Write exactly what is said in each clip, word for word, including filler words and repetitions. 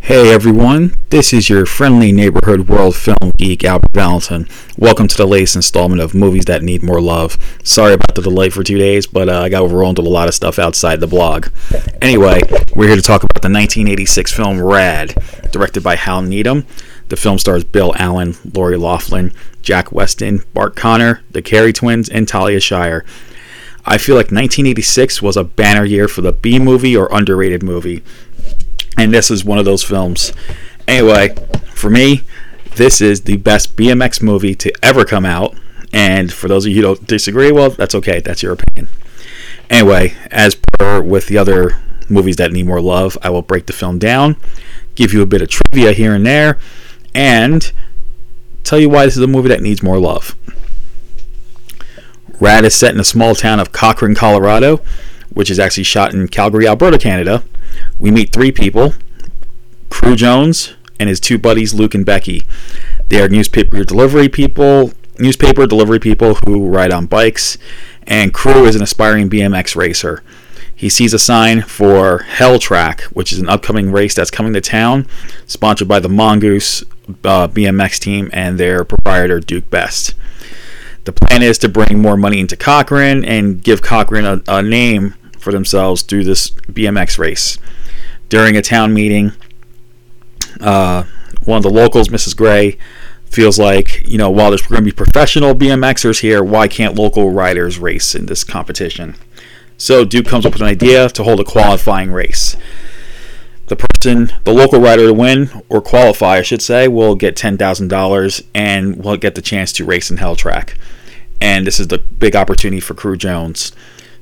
Hey everyone, this is your friendly neighborhood world film geek, Albert Allenton. Welcome to the latest installment of Movies That Need More Love. Sorry about the delay for two days, but uh, I got overwhelmed with a lot of stuff outside the blog. Anyway, we're here to talk about the nineteen eighty-six film Rad, directed by Hal Needham. The film stars Bill Allen, Lori Loughlin, Jack Weston, Bart Conner, the Carey Twins, and Talia Shire. I feel like nineteen eighty-six was a banner year for the B-movie or underrated movie. And this is one of those films. Anyway, for me, this is the best B M X movie to ever come out. And for those of you who don't disagree, well, that's okay. That's your opinion. Anyway, as per with the other movies that need more love, I will break the film down, give you a bit of trivia here and there, and tell you why this is a movie that needs more love. Rad is set in the small town of Cochrane, Colorado, which is actually shot in Calgary, Alberta, Canada. We meet three people: Crew Jones and his two buddies, Luke and Becky. They are newspaper delivery people, newspaper delivery people who ride on bikes, and Crew is an aspiring B M X racer. He sees a sign for Helltrack, which is an upcoming race that's coming to town, sponsored by the Mongoose uh, B M X team and their proprietor, Duke Best. The plan is to bring more money into Cochrane and give Cochrane a, a name for themselves through this B M X race. During a town meeting, uh, one of the locals, Missus Gray, feels like, you know, while there's going to be professional B M Xers here, why can't local riders race in this competition? So Duke comes up with an idea to hold a qualifying race. The person, the local rider to win, or qualify, I should say, will get ten thousand dollars and will get the chance to race in Helltrack. And this is the big opportunity for Crew Jones.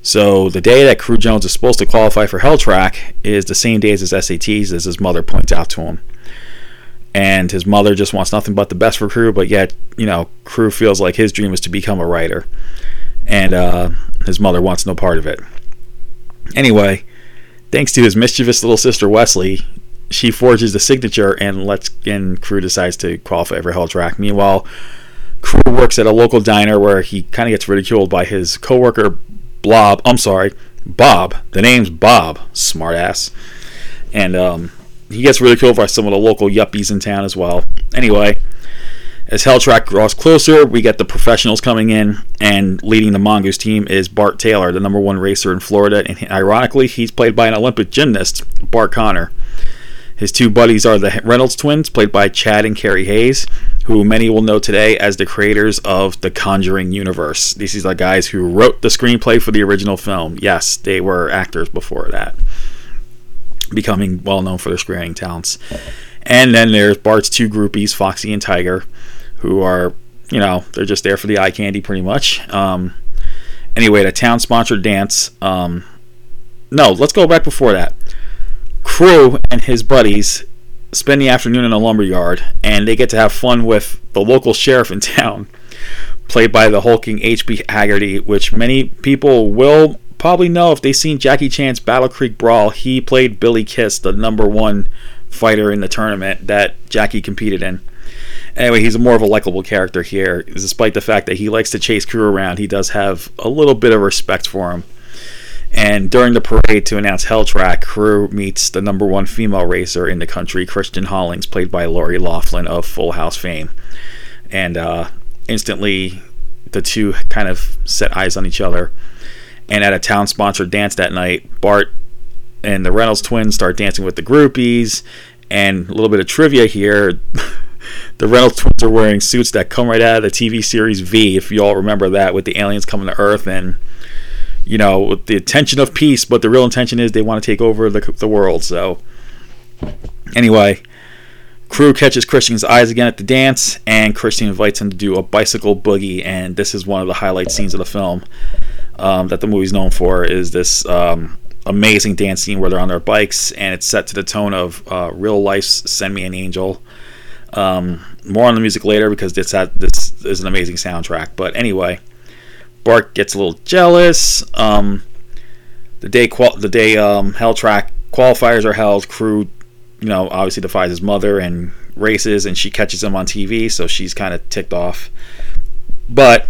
So the day that Crew Jones is supposed to qualify for Helltrack is the same day as his S A Ts, as his mother points out to him. And his mother just wants nothing but the best for Crew, but yet, you know, Crew feels like his dream is to become a writer. And uh, his mother wants no part of it. Anyway, thanks to his mischievous little sister Wesley, she forges the signature and lets and Crew decides to qualify for Helltrack. Meanwhile, Crew works at a local diner where he kind of gets ridiculed by his coworker Blob. I'm sorry, Bob. The name's Bob, smartass. And um, he gets ridiculed by some of the local yuppies in town as well. Anyway, as Helltrack draws closer, we get the professionals coming in, and leading the Mongoose team is Bart Taylor, the number one racer in Florida, and ironically, he's played by an Olympic gymnast, Bart Conner. His two buddies are the Reynolds twins, played by Chad and Carey Hayes, who many will know today as the creators of The Conjuring Universe. These are the guys who wrote the screenplay for the original film. Yes, they were actors before that, becoming well known for their screening talents. And then there's Bart's two groupies, Foxy and Tiger, who are, you know, they're just there for the eye candy pretty much. Um, anyway, the town-sponsored dance. Um, no, let's go back before that. Crew and his buddies spend the afternoon in a lumberyard, and they get to have fun with the local sheriff in town, played by the hulking H. B. Haggerty, which many people will probably know if they've seen Jackie Chan's Battle Creek Brawl. He played Billy Kiss, the number one fighter in the tournament that Jackie competed in. Anyway, he's more of a likable character here. Despite the fact that he likes to chase Crew around, he does have a little bit of respect for him. And during the parade to announce Helltrack, Crew meets the number one female racer in the country, Christian Hollings, played by Lori Loughlin of Full House fame. And uh, instantly, the two kind of set eyes on each other. And at a town-sponsored dance that night, Bart and the Reynolds twins start dancing with the groupies. And a little bit of trivia here. The Reynolds twins are wearing suits that come right out of the T V series V, if you all remember that, with the aliens coming to Earth and, you know, with the intention of peace, but the real intention is they want to take over the the world. So anyway, crew catches Christian's eyes again at the dance, and Christian invites him to do a bicycle boogie, and this is one of the highlight scenes of the film um, that the movie's known for, is this um, amazing dance scene where they're on their bikes, and it's set to the tone of uh, real life's Send Me an Angel. Um, more on the music later, because this, has, this is an amazing soundtrack. But anyway, Bart gets a little jealous. Um, the day qual- the day um, Helltrack qualifiers are held, Crew, you know, obviously defies his mother and races, and she catches him on T V, so she's kind of ticked off. But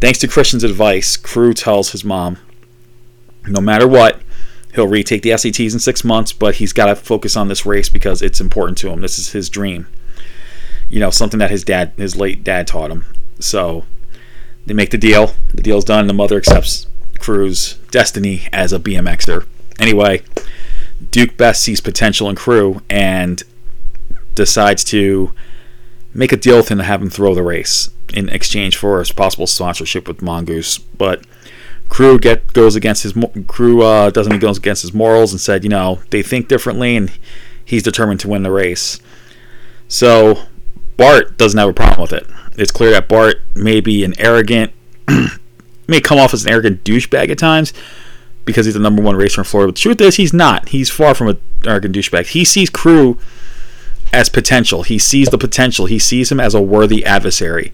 thanks to Christian's advice, Crew tells his mom, no matter what, he'll retake the S A Ts in six months, but he's got to focus on this race because it's important to him. This is his dream. You know, something that his dad, his late dad taught him. So they make the deal. The deal's done. The mother accepts Crew's destiny as a BMXer. Anyway, Duke Best sees potential in Crew and decides to make a deal with him to have him throw the race in exchange for his possible sponsorship with Mongoose. But Crew get goes against his Crew uh, doesn't go against his morals and said, you know, they think differently, and he's determined to win the race. So Bart doesn't have a problem with it. It's clear that Bart may be an arrogant, may come off as an arrogant douchebag at times because he's the number one racer in Florida. But the truth is, he's not. He's far from an arrogant douchebag. He sees Crew as potential. He sees the potential. He sees him as a worthy adversary.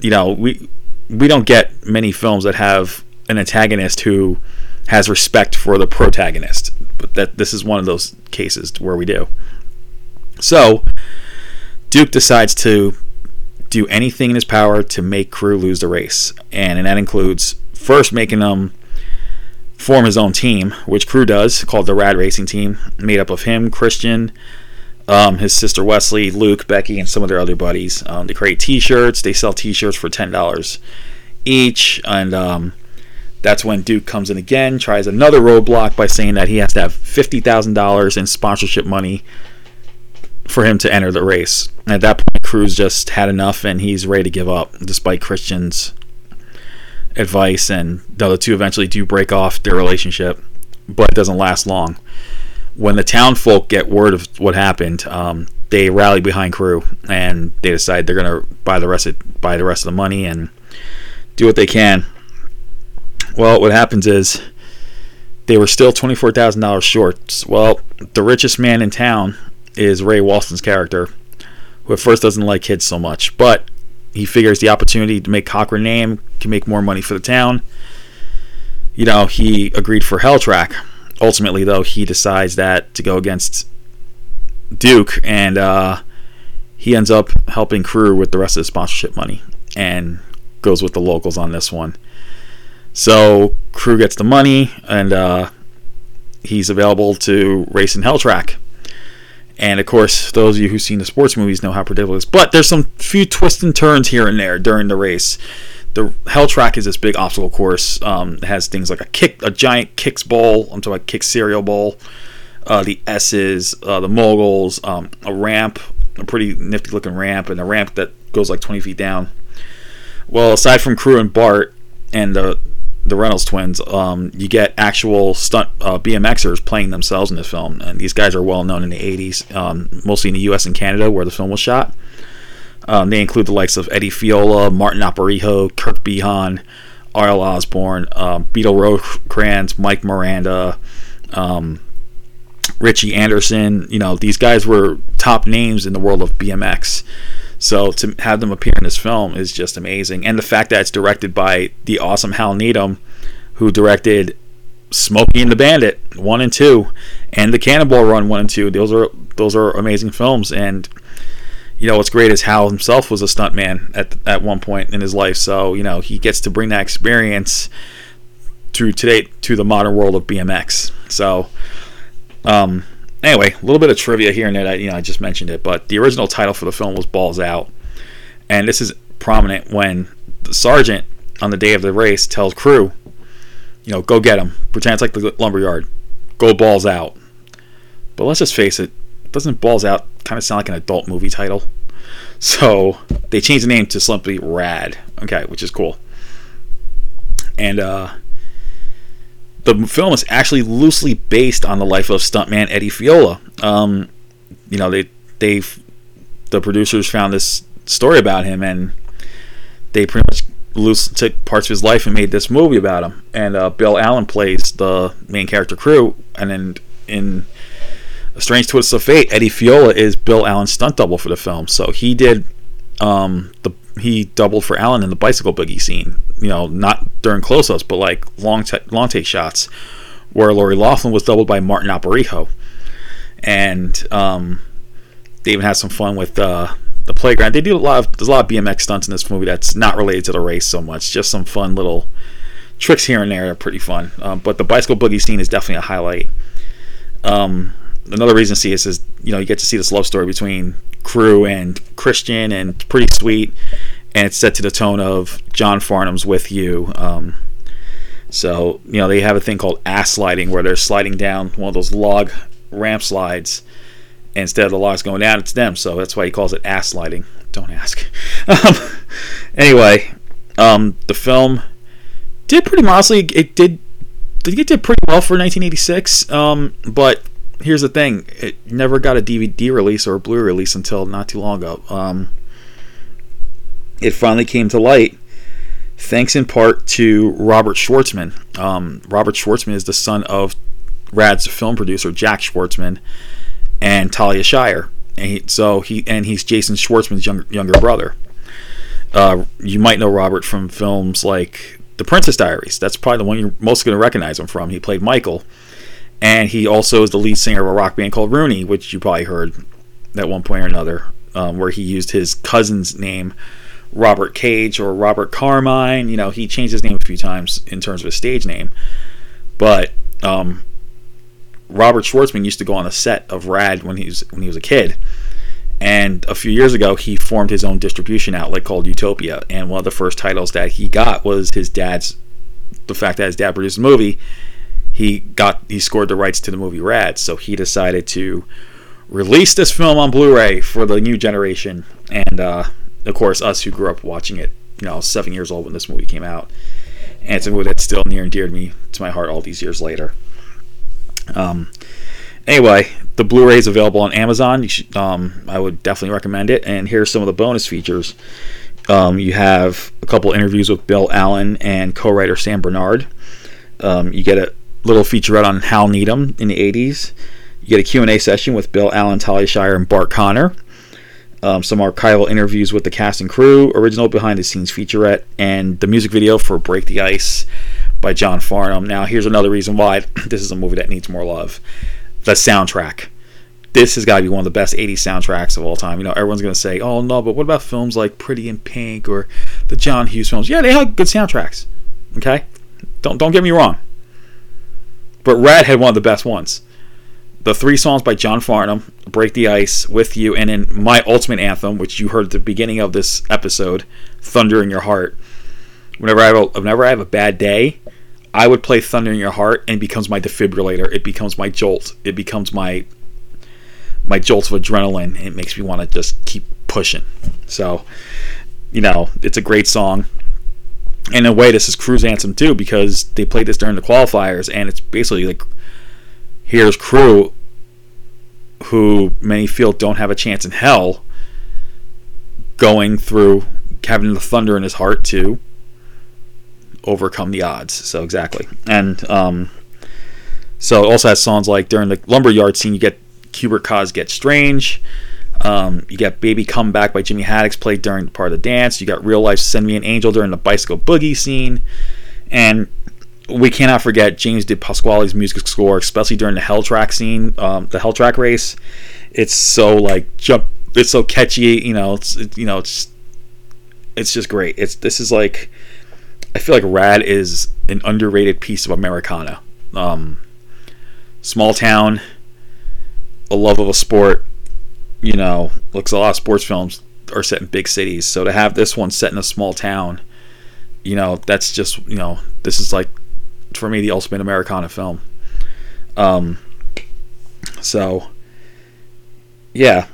You know, we we don't get many films that have an antagonist who has respect for the protagonist, but that this is one of those cases where we do. So Duke decides to do anything in his power to make Crew lose the race, and, and that includes first making him form his own team, which Crew does, called the Rad Racing Team, made up of him, Christian, um, his sister Wesley, Luke, Becky, and some of their other buddies. Um, they create t-shirts. They sell t-shirts for ten dollars each, and um that's when Duke comes in again, tries another roadblock by saying that he has to have fifty thousand dollars in sponsorship money for him to enter the race. And at that point, Crew's just had enough, and he's ready to give up, despite Christian's advice. And though the two eventually do break off their relationship, but it doesn't last long. When the town folk get word of what happened, um, they rally behind Crew, and they decide they're going to buy the rest of, buy the rest of the money and do what they can. Well, what happens is they were still twenty-four thousand dollars short. Well, the richest man in town is Ray Walston's character, who at first doesn't like kids so much, but he figures the opportunity to make Cochrane name can make more money for the town. You know, he agreed for Helltrack. Ultimately, though, he decides that to go against Duke, and uh, he ends up helping Crew with the rest of the sponsorship money and goes with the locals on this one. So Crew gets the money, and uh, he's available to race in Helltrack. And of course, those of you who've seen the sports movies know how predictable it is. But there's some few twists and turns here and there during the race. The Helltrack is this big obstacle course. Um, it has things like a kick, a giant kicks bowl. I'm talking about kick cereal bowl. Uh, the S's, uh, the moguls, um, a ramp, a pretty nifty looking ramp, and a ramp that goes like twenty feet down. Well, aside from Crew and Bart and the the Reynolds twins, um, you get actual stunt uh, BMXers playing themselves in this film, and these guys are well known in the eighties, um, mostly in the U S and Canada where the film was shot. Um, they include the likes of Eddie Fiola, Martin Oparijo, Kirk Behan, R L Osborne, um, Beetle Rosecrans, Mike Miranda, um, Richie Anderson. You know, these guys were top names in the world of B M X. So to have them appear in this film is just amazing. And the fact that it's directed by the awesome Hal Needham, who directed Smokey and the Bandit one and two and The Cannonball Run one and two. Those are those are amazing films. And, you know, what's great is Hal himself was a stuntman at at one point in his life. So, you know, he gets to bring that experience to today to the modern world of B M X. So, um... anyway, a little bit of trivia here and there that, you know, I just mentioned it, but the original title for the film was Balls Out. And this is prominent when the sergeant on the day of the race tells Crew, you know, go get him. Pretend it's like the lumberyard. Go balls out. But let's just face it, doesn't Balls Out kind of sound like an adult movie title? So they changed the name to simply Rad, okay, which is cool. And uh, the film is actually loosely based on the life of stuntman Eddie Fiola. Um, you know, they they the producers found this story about him, and they pretty much loose took parts of his life and made this movie about him. And uh, Bill Allen plays the main character Crew, and then in a strange twist of fate, Eddie Fiola is Bill Allen's stunt double for the film. So he did um, the he doubled for Allen in the bicycle boogie scene. You know, not during close-ups, but like long t- long take shots, where Lori Loughlin was doubled by Martin Oparijo, and um, they even had some fun with uh, the playground. They do a lot of there's a lot of B M X stunts in this movie that's not related to the race so much. Just some fun little tricks here and there that are pretty fun. Um, but the bicycle boogie scene is definitely a highlight. Um, another reason to see this is, you know, you get to see this love story between Crew and Christian, and it's pretty sweet. And it's set to the tone of John Farnham's With You. Um, so, you know, they have a thing called ass sliding, where they're sliding down one of those log ramp slides. And instead of the logs going down, it's them. So that's why he calls it ass sliding. Don't ask. Um, anyway, um, the film did pretty modestly. It did, it did pretty well for nineteen eighty-six. Um, but here's the thing. It never got a D V D release or a Blu-ray release until not too long ago. Um... It finally came to light, thanks in part to Robert Schwartzman. Um, Robert Schwartzman is the son of Rad's film producer Jack Schwartzman and Talia Shire, and he, so he and he's Jason Schwartzman's younger, younger brother. Uh, you might know Robert from films like The Princess Diaries. That's probably the one you're most going to recognize him from. He played Michael, and he also is the lead singer of a rock band called Rooney, which you probably heard at one point or another, um, where he used his cousin's name. Robert Cage or Robert Carmine, you know, he changed his name a few times in terms of his stage name. But um, Robert Schwartzman used to go on the set of Rad when he was when he was a kid. And a few years ago, he formed his own distribution outlet called Utopia. And one of the first titles that he got was his dad's. The fact that his dad produced the movie, he got he scored the rights to the movie Rad. So he decided to release this film on Blu-ray for the new generation. And uh, of course, us who grew up watching it, you know, seven years old when this movie came out. And it's a movie that's still near and dear to me, to my heart all these years later. Um, anyway, the Blu-ray is available on Amazon. You should, um, I would definitely recommend it. And here's some of the bonus features. Um, you have a couple interviews with Bill Allen and co-writer Sam Bernard. Um, you get a little featurette on Hal Needham in the eighties. You get a Q and A session with Bill Allen, Talia Shire, and Bart Conner. Um, some archival interviews with the cast and crew, original behind-the-scenes featurette, and the music video for Break the Ice by John Farnham. Now, here's another reason why this is a movie that needs more love. The soundtrack. This has got to be one of the best eighties soundtracks of all time. You know, everyone's going to say, oh, no, but what about films like Pretty in Pink or the John Hughes films? Yeah, they had good soundtracks, okay? Don't, don't get me wrong. But Rad had one of the best ones. The three songs by John Farnham, Break the Ice, With You, and then my ultimate anthem, which you heard at the beginning of this episode, Thunder in Your Heart. Whenever I have a, whenever I have a bad day, I would play Thunder in Your Heart, and it becomes my defibrillator. It becomes my jolt. It becomes my my jolt of adrenaline. It makes me want to just keep pushing. So, you know, it's a great song. And in a way, this is Crew's anthem, too, because they played this during the qualifiers, and it's basically like, here's Crew, who many feel don't have a chance in hell, going through, having the thunder in his heart to overcome the odds. So, exactly. And um, so it also has songs like during the lumberyard scene, you get Hubert Cos' Get Strange. Um, you got Baby Come Back by Jimmy Haddix played during part of the dance. You got Real Life Send Me an Angel during the bicycle boogie scene. And we cannot forget James DePasquale's music score, especially during the Helltrack scene, um, the Helltrack race. It's so like jump, it's so catchy, you know. It's it, you know, it's it's just great. It's this is like, I feel like Rad is an underrated piece of Americana. Um, small town, a love of a sport. You know, looks a lot of sports films are set in big cities, so to have this one set in a small town, you know, that's just, you know, this is like, for me, the ultimate Americana film. Um, so, yeah.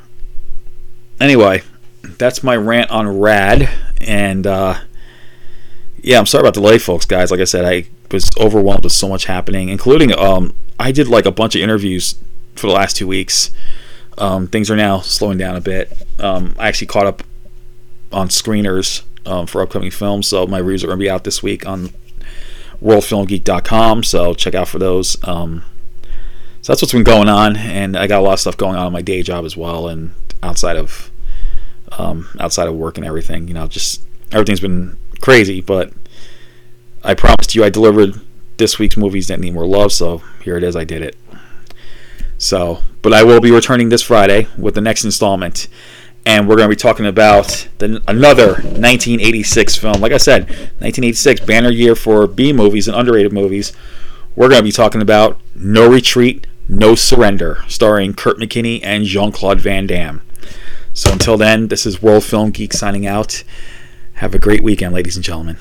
Anyway, that's my rant on Rad. And, uh, yeah, I'm sorry about the delay, folks, guys. Like I said, I was overwhelmed with so much happening, including um, I did like a bunch of interviews for the last two weeks. Um, things are now slowing down a bit. Um, I actually caught up on screeners um, for upcoming films, so my reviews are going to be out this week on world film geek dot com, so check out for those. Um, so that's what's been going on, and I got a lot of stuff going on in my day job as well, and outside of um, outside of work and everything, you know, just everything's been crazy. But I promised you I delivered this week's movies that need more love, so here it is. I did it. So, but I will be returning this Friday with the next installment, and we're going to be talking about the, another nineteen eighty-six film. Like I said, nineteen eighty-six, banner year for B-movies and underrated movies. We're going to be talking about No Retreat, No Surrender, starring Kurt McKinney and Jean-Claude Van Damme. So until then, this is World Film Geek signing out. Have a great weekend, ladies and gentlemen.